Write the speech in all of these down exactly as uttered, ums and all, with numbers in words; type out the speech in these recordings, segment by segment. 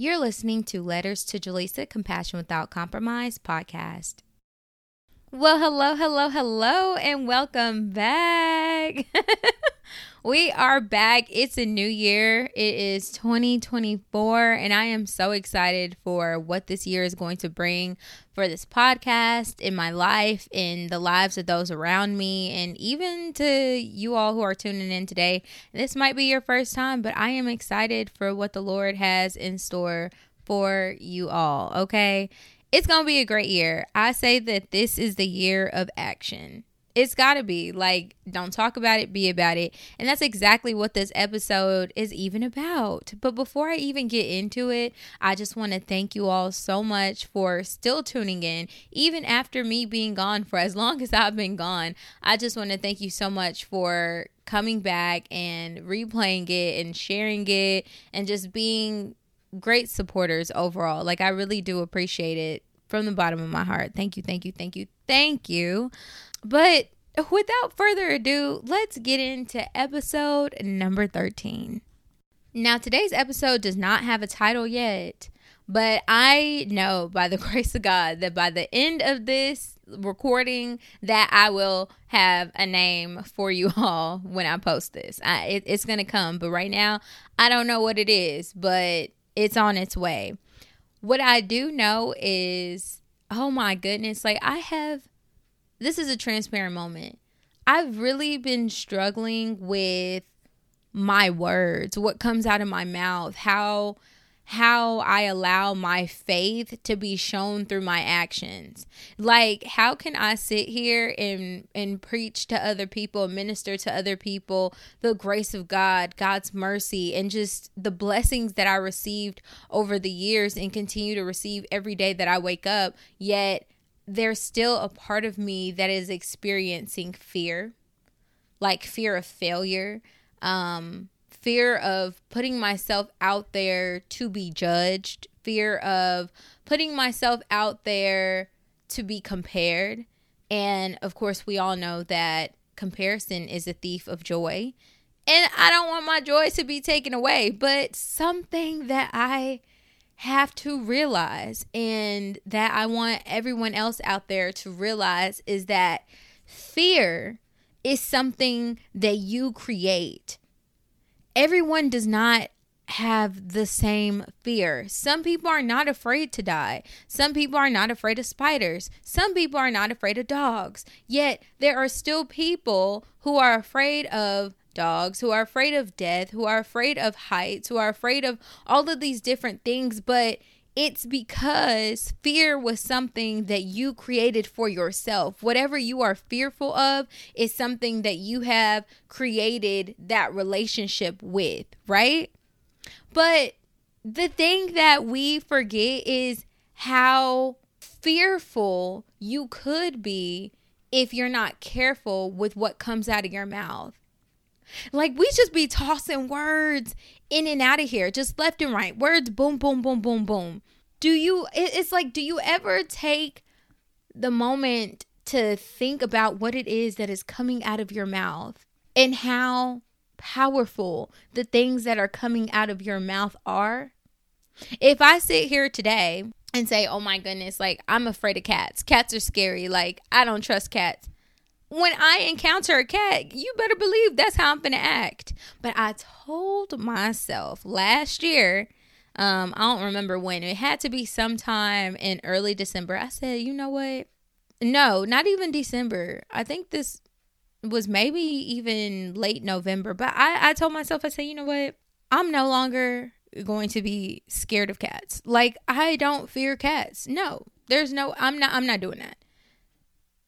You're listening to Letters to Jelissa: Compassion Without Compromise podcast. Well, hello, hello, hello, and welcome back. We are back. It's a new year. It is twenty twenty-four, and I am so excited for what this year is going to bring for this podcast, in my life, in the lives of those around me, and even to you all who are tuning in today. This might be your first time, but I am excited for what the Lord has in store for you all, okay? It's going to be a great year. I say that this is the year of action. It's got to be. Like, don't talk about it, be about it. And that's exactly what this episode is even about. But before I even get into it, I just want to thank you all so much for still tuning in. Even after me being gone for as long as I've been gone, I just want to thank you so much for coming back and replaying it and sharing it and just being great supporters overall. Like, I really do appreciate it from the bottom of my heart. Thank you, thank you, thank you, thank you. But without further ado, let's get into episode number thirteen. Now, today's episode does not have a title yet, but I know by the grace of God that by the end of this recording that I will have a name for you all when I post this. I, it, it's going to come, but right now I don't know what it is, but it's on its way. What I do know is, oh my goodness, like I have, this is a transparent moment. I've really been struggling with my words, what comes out of my mouth, how how I allow my faith to be shown through my actions. Like, how can I sit here and and preach to other people, minister to other people the grace of God, God's mercy, and just the blessings that I received over the years and continue to receive every day that I wake up, yet there's still a part of me that is experiencing fear, like fear of failure, um, fear of putting myself out there to be judged, fear of putting myself out there to be compared. And of course, we all know that comparison is a thief of joy. And I don't want my joy to be taken away, but something that I have to realize and that I want everyone else out there to realize is that fear is something that you create. Everyone does not have the same fear. Some people are not afraid to die. Some people are not afraid of spiders. Some people are not afraid of dogs. Yet there are still people who are afraid of dogs, who are afraid of death, who are afraid of heights, who are afraid of all of these different things, but it's because fear was something that you created for yourself. Whatever you are fearful of is something that you have created that relationship with, right? But the thing that we forget is how fearful you could be if you're not careful with what comes out of your mouth. Like, we just be tossing words in and out of here, just left and right. Words, boom, boom, boom, boom, boom. Do you, it's like, do you ever take the moment to think about what it is that is coming out of your mouth and how powerful the things that are coming out of your mouth are? If I sit here today and say, oh my goodness, like, I'm afraid of cats. Cats are scary. Like, I don't trust cats. When I encounter a cat, you better believe that's how I'm going to act. But I told myself last year, um, I don't remember when, it had to be sometime in early December. I said, you know what? No, not even December. I think this was maybe even late November. But I, I told myself, I said, you know what? I'm no longer going to be scared of cats. Like, I don't fear cats. No, there's no, I'm not, I'm not doing that.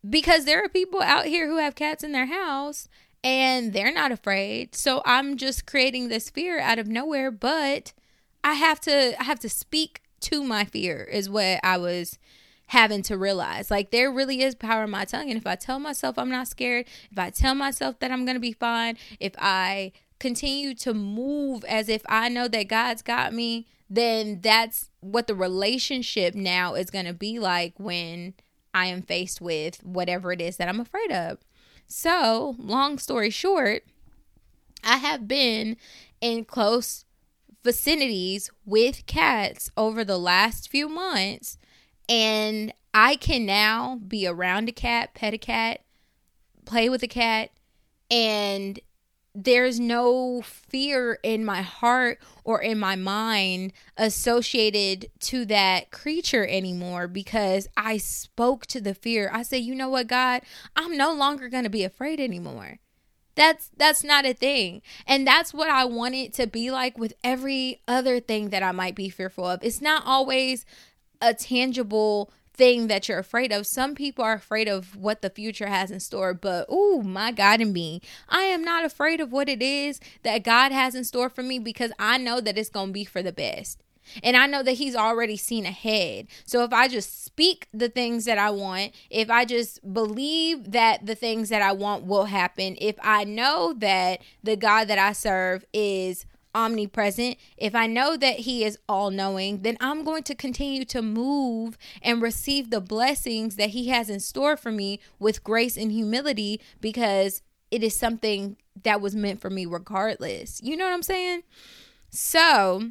Because there are people out here who have cats in their house and they're not afraid. So I'm just creating this fear out of nowhere. But I have to I have to speak to my fear is what I was having to realize. Like, there really is power in my tongue. And if I tell myself I'm not scared, if I tell myself that I'm going to be fine, if I continue to move as if I know that God's got me, then that's what the relationship now is going to be like when I am faced with whatever it is that I'm afraid of. So, long story short, I have been in close vicinities with cats over the last few months, and I can now be around a cat, pet a cat, play with a cat, and there's no fear in my heart or in my mind associated to that creature anymore, because I spoke to the fear. I said, you know what, God, I'm no longer going to be afraid anymore. That's that's not a thing. And that's what I want it to be like with every other thing that I might be fearful of. It's not always a tangible thing that you're afraid of. Some people are afraid of what the future has in store, but oh my God and me, I am not afraid of what it is that God has in store for me, because I know that it's going to be for the best. And I know that he's already seen ahead. So if I just speak the things that I want, if I just believe that the things that I want will happen, if I know that the God that I serve is omnipresent, if I know that he is all-knowing, then I'm going to continue to move and receive the blessings that he has in store for me with grace and humility, because it is something that was meant for me regardless. You know what I'm saying? So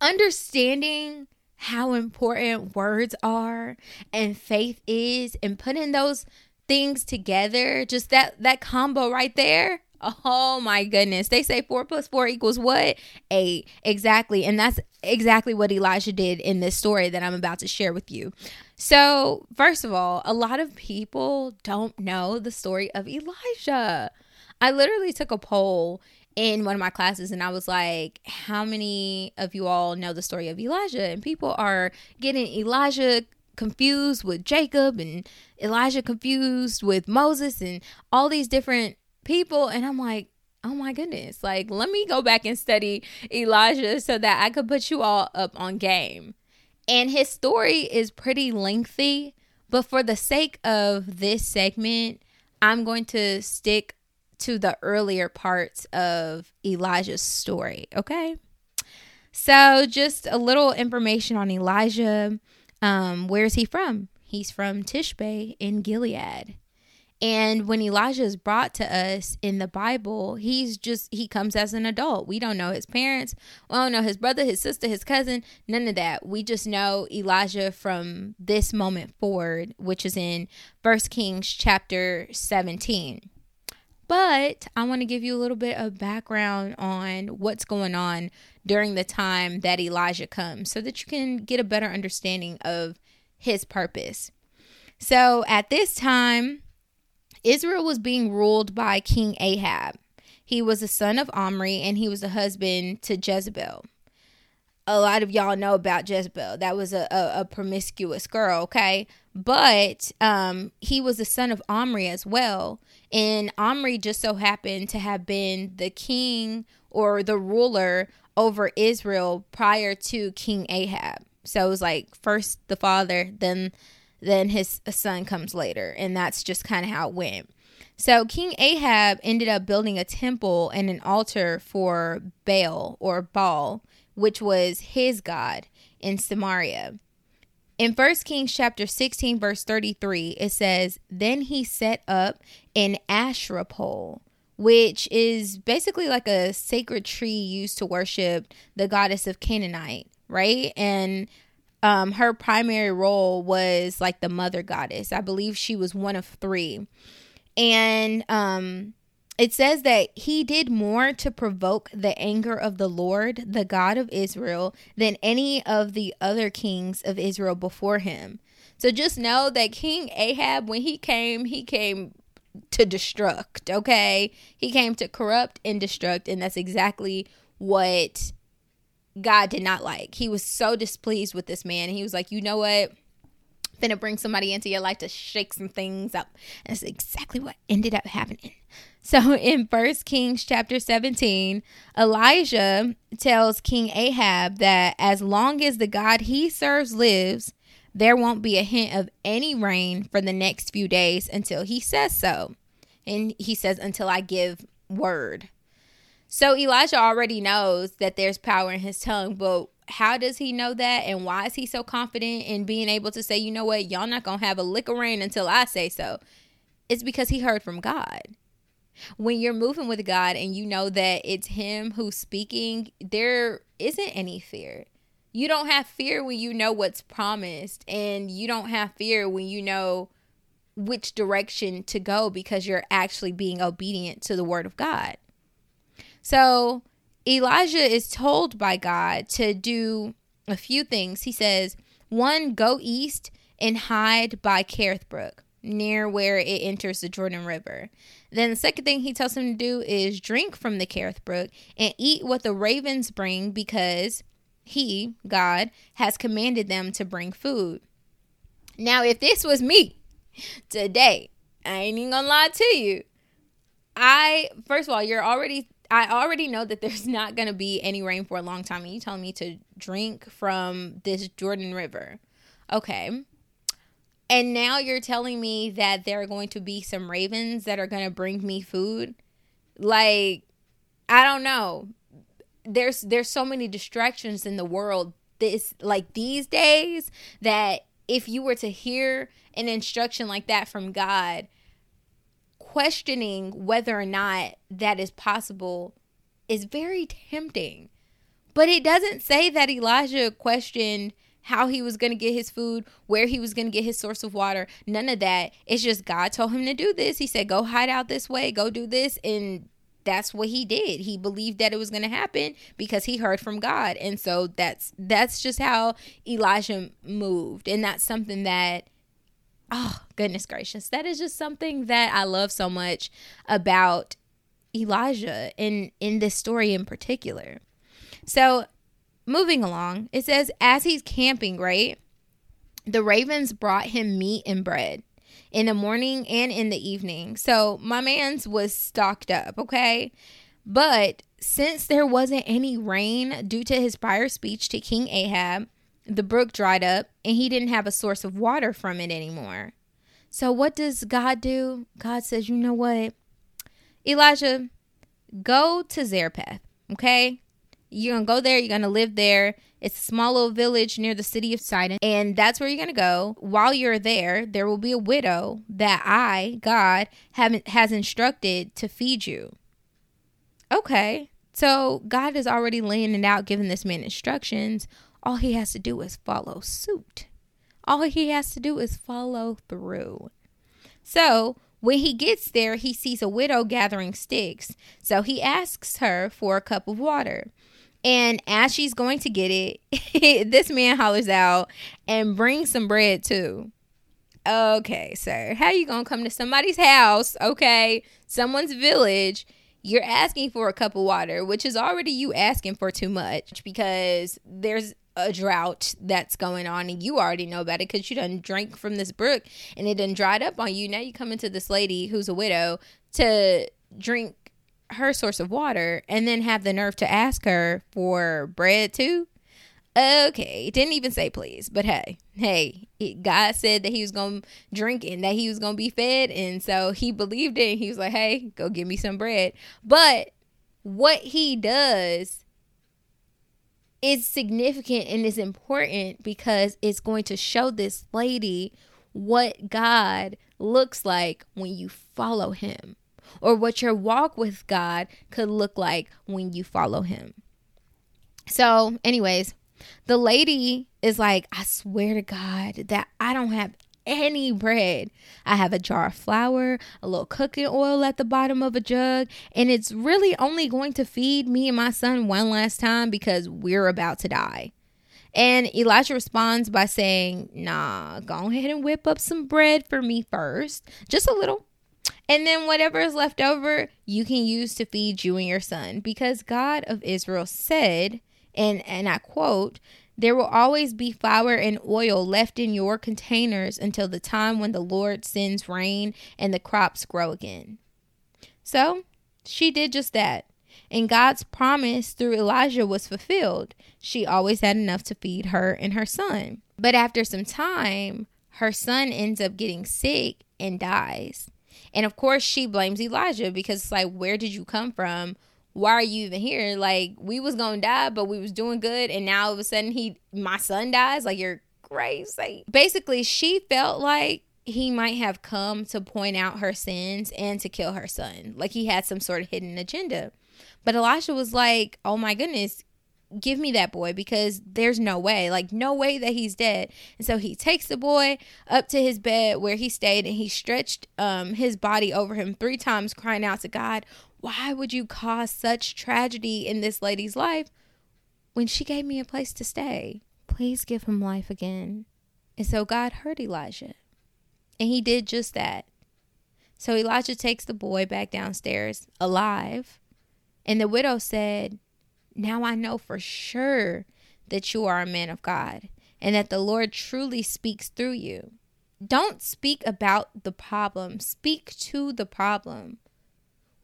understanding how important words are and faith is, and putting those things together, just that that combo right there. Oh my goodness. They say four plus four equals what? Eight. Exactly. And that's exactly what Elijah did in this story that I'm about to share with you. So first of all, a lot of people don't know the story of Elijah. I literally took a poll in one of my classes and I was like, how many of you all know the story of Elijah? And people are getting Elijah confused with Jacob and Elijah confused with Moses and all these different people, and I'm like, oh my goodness, like let me go back and study Elijah so that I could put you all up on game. And his story is pretty lengthy, but for the sake of this segment, I'm going to stick to the earlier parts of Elijah's story, okay? So just a little information on Elijah. Um, where is he from? He's from Tishbe in Gilead. And when Elijah is brought to us in the Bible, he's just, he comes as an adult. We don't know his parents. We don't know his brother, his sister, his cousin, none of that. We just know Elijah from this moment forward, which is in First Kings chapter seventeen. But I want to give you a little bit of background on what's going on during the time that Elijah comes so that you can get a better understanding of his purpose. So at this time, Israel was being ruled by King Ahab. He was the son of Omri, and he was the husband to Jezebel. A lot of y'all know about Jezebel. That was a, a, a promiscuous girl, okay? But um, he was the son of Omri as well. And Omri just so happened to have been the king or the ruler over Israel prior to King Ahab. So it was like first the father, then Then his son comes later, and that's just kind of how it went. So King Ahab ended up building a temple and an altar for Baal or Baal, which was his god, in Samaria. In First Kings chapter sixteen, verse thirty-three, it says, "Then he set up an Asherah pole," which is basically like a sacred tree used to worship the goddess of Canaanite, right? And Um, her primary role was like the mother goddess. I believe she was one of three. And um, it says that he did more to provoke the anger of the Lord, the God of Israel, than any of the other kings of Israel before him. So just know that King Ahab, when he came, he came to destruct, okay? He came to corrupt and destruct, and that's exactly what God did not like. He was so displeased with this man. He was like, you know what? I'm finna bring somebody into your life to shake some things up. And that's exactly what ended up happening. So in First Kings chapter seventeen, Elijah tells King Ahab that as long as the God he serves lives, there won't be a hint of any rain for the next few days until he says so. And he says, until I give word. So Elijah already knows that there's power in his tongue, but how does he know that? And why is he so confident in being able to say, you know what, y'all not going to have a lick of rain until I say so? It's because he heard from God. When you're moving with God and you know that it's him who's speaking, there isn't any fear. You don't have fear when you know what's promised, and you don't have fear when you know which direction to go because you're actually being obedient to the word of God. So Elijah is told by God to do a few things. He says, one, go east and hide by Cherith Brook, near where it enters the Jordan River. Then the second thing he tells him to do is drink from the Cherith Brook and eat what the ravens bring, because he, God, has commanded them to bring food. Now, if this was me today, I ain't even gonna lie to you. I, first of all, you're already, I already know that there's not gonna be any rain for a long time, and you telling me to drink from this Jordan River. Okay. And now you're telling me that there are going to be some ravens that are going to bring me food. Like, I don't know. There's there's so many distractions in the world this like these days that if you were to hear an instruction like that from God, questioning whether or not that is possible is very tempting. But it doesn't say that Elijah questioned how he was going to get his food, where he was going to get his source of water. None of that. It's just God told him to do this. He said, go hide out this way, go do this. And that's what he did. He believed that it was going to happen because he heard from God. And so that's, that's just how Elijah moved. And that's something that, oh, goodness gracious, that is just something that I love so much about Elijah and in this story in particular. So, moving along, it says, as he's camping, right, the ravens brought him meat and bread in the morning and in the evening. So my man's was stocked up, okay? But since there wasn't any rain due to his prior speech to King Ahab, the brook dried up and he didn't have a source of water from it anymore. So what does God do? God says, you know what? Elijah, go to Zarephath, okay? You're going to go there. You're going to live there. It's a small little village near the city of Sidon. And that's where you're going to go. While you're there, there will be a widow that I, God, have, has instructed to feed you. Okay. So God is already laying it out, giving this man instructions. All he has to do is follow suit. All he has to do is follow through. So when he gets there, he sees a widow gathering sticks. So he asks her for a cup of water. And as she's going to get it, this man hollers out and brings some bread too. Okay, sir, how you gonna come to somebody's house, okay, someone's village, you're asking for a cup of water, which is already you asking for too much because there's a drought that's going on and you already know about it because you done drank from this brook and it done dried up on you. Now you come into this lady who's a widow to drink her source of water and then have the nerve to ask her for bread too. Okay, didn't even say please, but hey, hey, it, God said that he was gonna drink and that he was gonna be fed, and so he believed it. And he was like, hey, go give me some bread. But what he does is significant and is important because it's going to show this lady what God looks like when you follow him, or what your walk with God could look like when you follow him. So anyways, the lady is like, I swear to God that I don't have any bread. I have a jar of flour, a little cooking oil at the bottom of a jug, and it's really only going to feed me and my son one last time because we're about to die. And Elijah responds by saying, nah, go ahead and whip up some bread for me first, just a little. And then whatever is left over, you can use to feed you and your son, because God of Israel said, and, and I quote, there will always be flour and oil left in your containers until the time when the Lord sends rain and the crops grow again. So she did just that. And God's promise through Elijah was fulfilled. She always had enough to feed her and her son. But after some time, her son ends up getting sick and dies. And of course, she blames Elijah because it's like, where did you come from? Why are you even here? Like, we was gonna die, but we was doing good, and now all of a sudden he my son dies. Like, you're crazy. Basically, she felt like he might have come to point out her sins and to kill her son. Like, he had some sort of hidden agenda. But Elisha was like, oh my goodness, give me that boy, because there's no way, like no way that he's dead. And so he takes the boy up to his bed where he stayed, and he stretched um, his body over him three times, crying out to God, why would you cause such tragedy in this lady's life when she gave me a place to stay? Please give him life again. And so God heard Elijah. And he did just that. So Elijah takes the boy back downstairs alive. And the widow said, now I know for sure that you are a man of God and that the Lord truly speaks through you. Don't speak about the problem. Speak to the problem.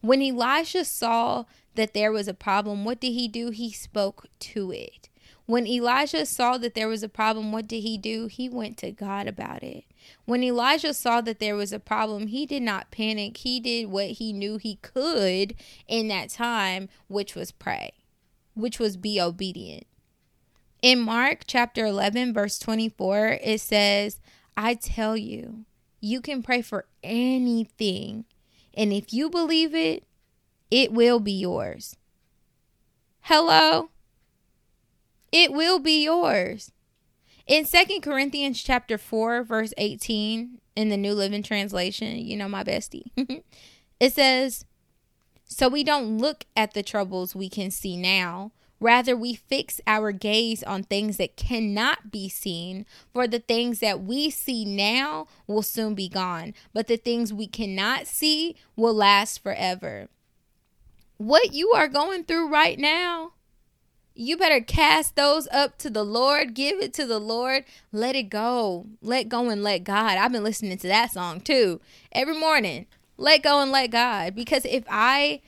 When Elijah saw that there was a problem, what did he do? He spoke to it. When Elijah saw that there was a problem, what did he do? He went to God about it. When Elijah saw that there was a problem, he did not panic. He did what he knew he could in that time, which was pray, which was be obedient. In Mark chapter eleven, verse twenty-four, it says, I tell you, you can pray for anything, and if you believe it, it will be yours. Hello? It will be yours. In Second Corinthians chapter four, verse eighteen, in the New Living Translation, you know, my bestie, it says, so we don't look at the troubles we can see now. Rather, we fix our gaze on things that cannot be seen, for the things that we see now will soon be gone, but the things we cannot see will last forever. What you are going through right now, you better cast those up to the Lord. Give it to the Lord. Let it go. Let go and let God. I've been listening to that song too every morning. Let go and let God. Because if I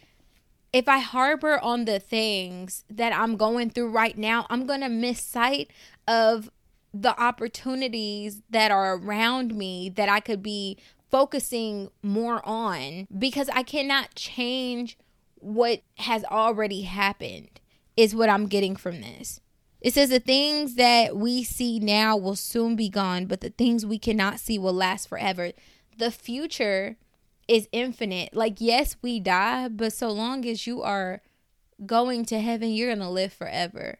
if I harbor on the things that I'm going through right now, I'm going to miss sight of the opportunities that are around me that I could be focusing more on, because I cannot change what has already happened. Is what I'm getting from this. It says the things that we see now will soon be gone, but the things we cannot see will last forever. The future is infinite. Like, yes, we die, but so long as you are going to heaven, you're going to live forever.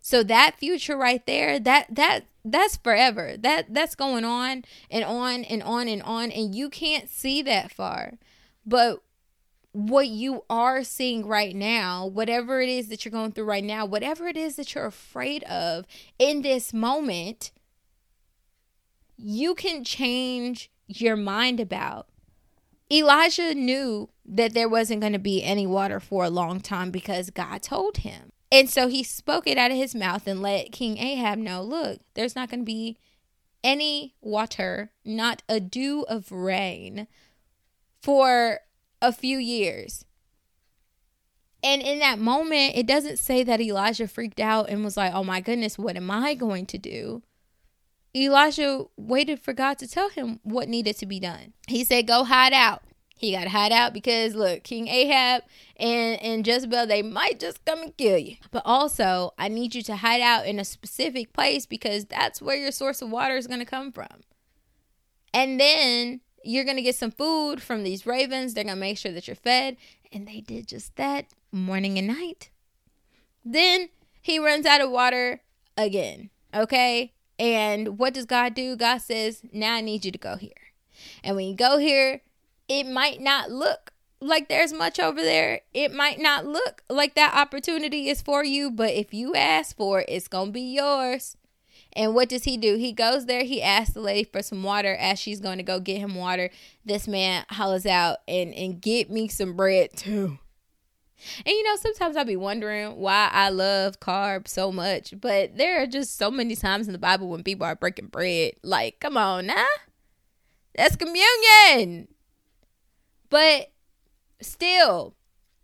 So that future right there, that that that's forever. That that's going on and on and on and on, and you can't see that far. But what you are seeing right now, whatever it is that you're going through right now, whatever it is that you're afraid of in this moment, you can change your mind about. Elijah knew that there wasn't going to be any water for a long time because God told him. And so he spoke it out of his mouth and let King Ahab know, look, there's not going to be any water, not a dew of rain for a few years. And in that moment, it doesn't say that Elijah freaked out and was like, oh my goodness, what am I going to do? Elijah waited for God to tell him what needed to be done. He said, go hide out. He got to hide out because, look, King Ahab and, and Jezebel, they might just come and kill you. But also, I need you to hide out in a specific place because that's where your source of water is going to come from. And then you're going to get some food from these ravens. They're going to make sure that you're fed. And they did just that morning and night. Then he runs out of water again. Okay. And what does God do? God says, now I need you to go here. And when you go here, it might not look like there's much over there. It might not look like that opportunity is for you. But if you ask for it, it's going to be yours. And what does he do? He goes there. He asks the lady for some water as she's going to go get him water. This man hollers out and, and get me some bread too. And you know, sometimes I'll be wondering why I love carbs so much. But there are just so many times in the Bible when people are breaking bread. Like, come on, nah. That's communion. But still,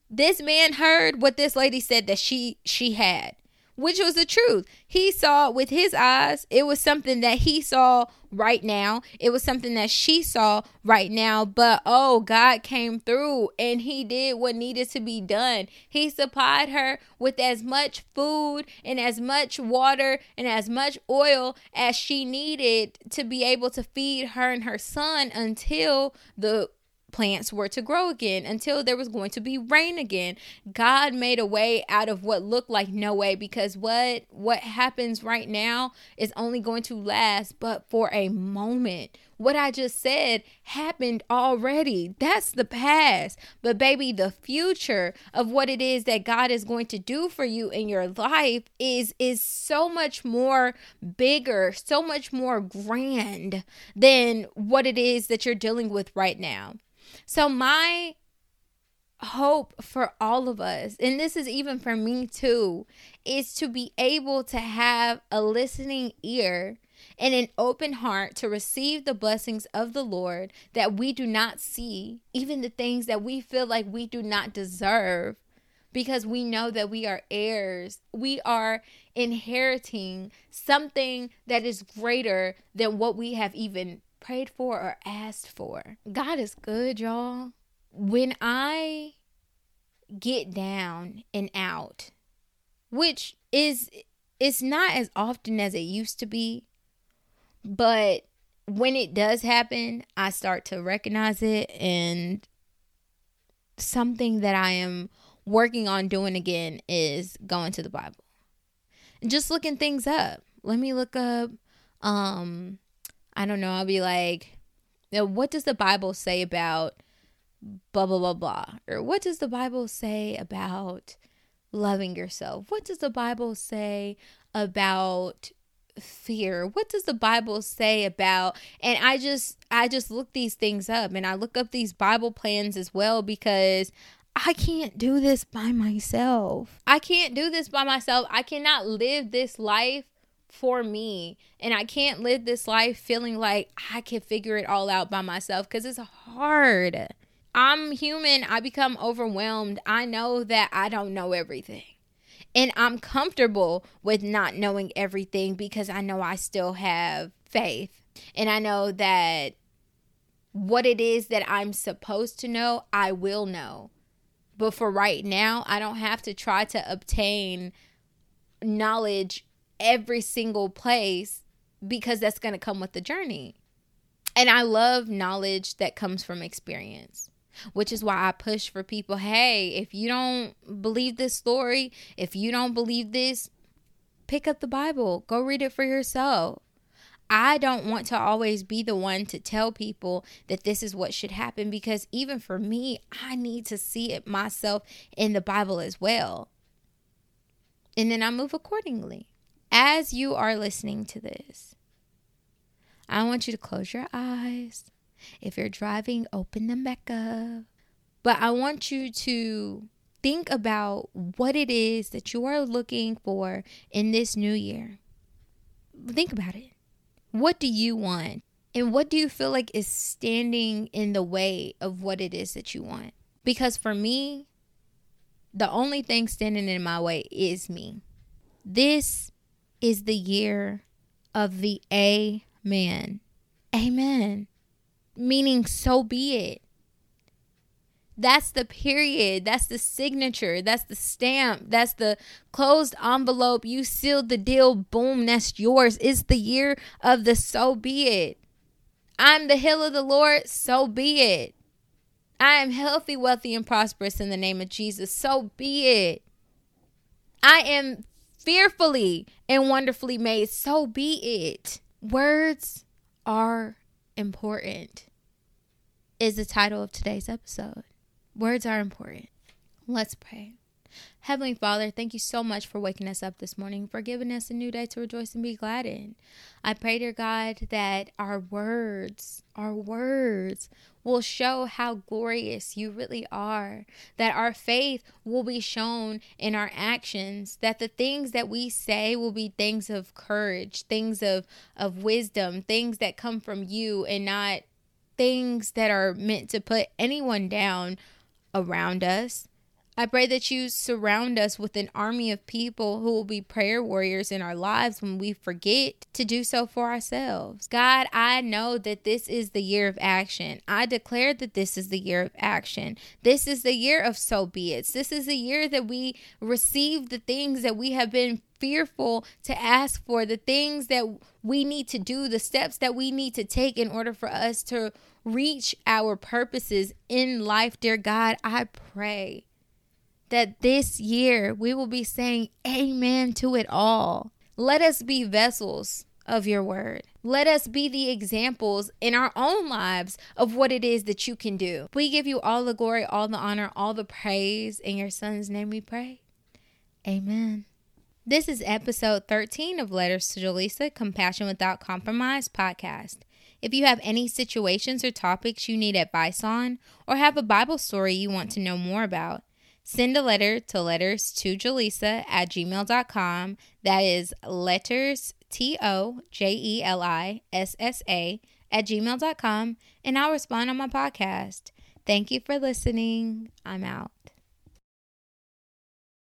this man heard what this lady said that she she had. which was the truth. He saw with his eyes. It was something that he saw right now. It was something that she saw right now. But, oh, God came through and he did what needed to be done. He supplied her with as much food and as much water and as much oil as she needed to be able to feed her and her son until the plants were to grow again, until there was going to be rain again. God made a way out of what looked like no way, because what what happens right now is only going to last but for a moment. What I just said happened already. That's the past. But baby, the future of what it is that God is going to do for you in your life is, is so much more bigger, so much more grand than what it is that you're dealing with right now. So my hope for all of us, and this is even for me too, is to be able to have a listening ear and an open heart to receive the blessings of the Lord that we do not see, even the things that we feel like we do not deserve, because we know that we are heirs. We are inheriting something that is greater than what we have even prayed for or asked for. God is good, y'all. When I get down and out, which is, it's not as often as it used to be, but when it does happen, I start to recognize it, and something that I am working on doing again is going to the Bible and just looking things up. Let me look up, um, I don't know, I'll be like, what does the Bible say about blah, blah, blah, blah? Or what does the Bible say about loving yourself? What does the Bible say about fear? What does the Bible say about? And I just I just look these things up, and I look up these Bible plans as well, because I can't do this by myself. I can't do this by myself. I cannot live this life for me, and I can't live this life feeling like I can figure it all out by myself, because it's hard. I'm human. I become overwhelmed. I know that I don't know everything. And I'm comfortable with not knowing everything, because I know I still have faith. And I know that what it is that I'm supposed to know, I will know. But for right now, I don't have to try to obtain knowledge every single place, because that's going to come with the journey. And I love knowledge that comes from experience, which is why I push for people. Hey, if you don't believe this story, if you don't believe this, pick up the Bible, go read it for yourself. I don't want to always be the one to tell people that this is what should happen, because even for me, I need to see it myself in the Bible as well. And then I move accordingly. As you are listening to this, I want you to close your eyes. If you're driving, open them back up. But I want you to think about what it is that you are looking for in this new year. Think about it. What do you want? And what do you feel like is standing in the way of what it is that you want? Because for me, the only thing standing in my way is me. This is the year of the amen. Amen. Meaning, so be it. That's the period. That's the signature. That's the stamp. That's the closed envelope. You sealed the deal. Boom, that's yours. It's the year of the so be it. I'm the hill of the Lord. So be it. I am healthy, wealthy, and prosperous in the name of Jesus. So be it. I am fearfully and wonderfully made. So be it. Words are important is the title of today's episode. Words are important. Let's pray. Heavenly Father, thank you so much for waking us up this morning, for giving us a new day to rejoice and be glad in. I pray, dear God, that our words, our words will show how glorious you really are, that our faith will be shown in our actions, that the things that we say will be things of courage, things of, of wisdom, things that come from you, and not things that are meant to put anyone down around us, I pray that you surround us with an army of people who will be prayer warriors in our lives when we forget to do so for ourselves. God, I know that this is the year of action. I declare that this is the year of action. This is the year of so be it. This is the year that we receive the things that we have been fearful to ask for, the things that we need to do, the steps that we need to take in order for us to reach our purposes in life. Dear God, I pray that this year we will be saying amen to it all. Let us be vessels of your word. Let us be the examples in our own lives of what it is that you can do. We give you all the glory, all the honor, all the praise. In your son's name we pray. Amen. This is episode thirteen of Letters to Jelissa, Compassion Without Compromise podcast. If you have any situations or topics you need advice on, or have a Bible story you want to know more about, send a letter to letters to jelissa at gmail dot com. That is letters, T O J E L I S S A, at gmail dot com, and I'll respond on my podcast. Thank you for listening. I'm out.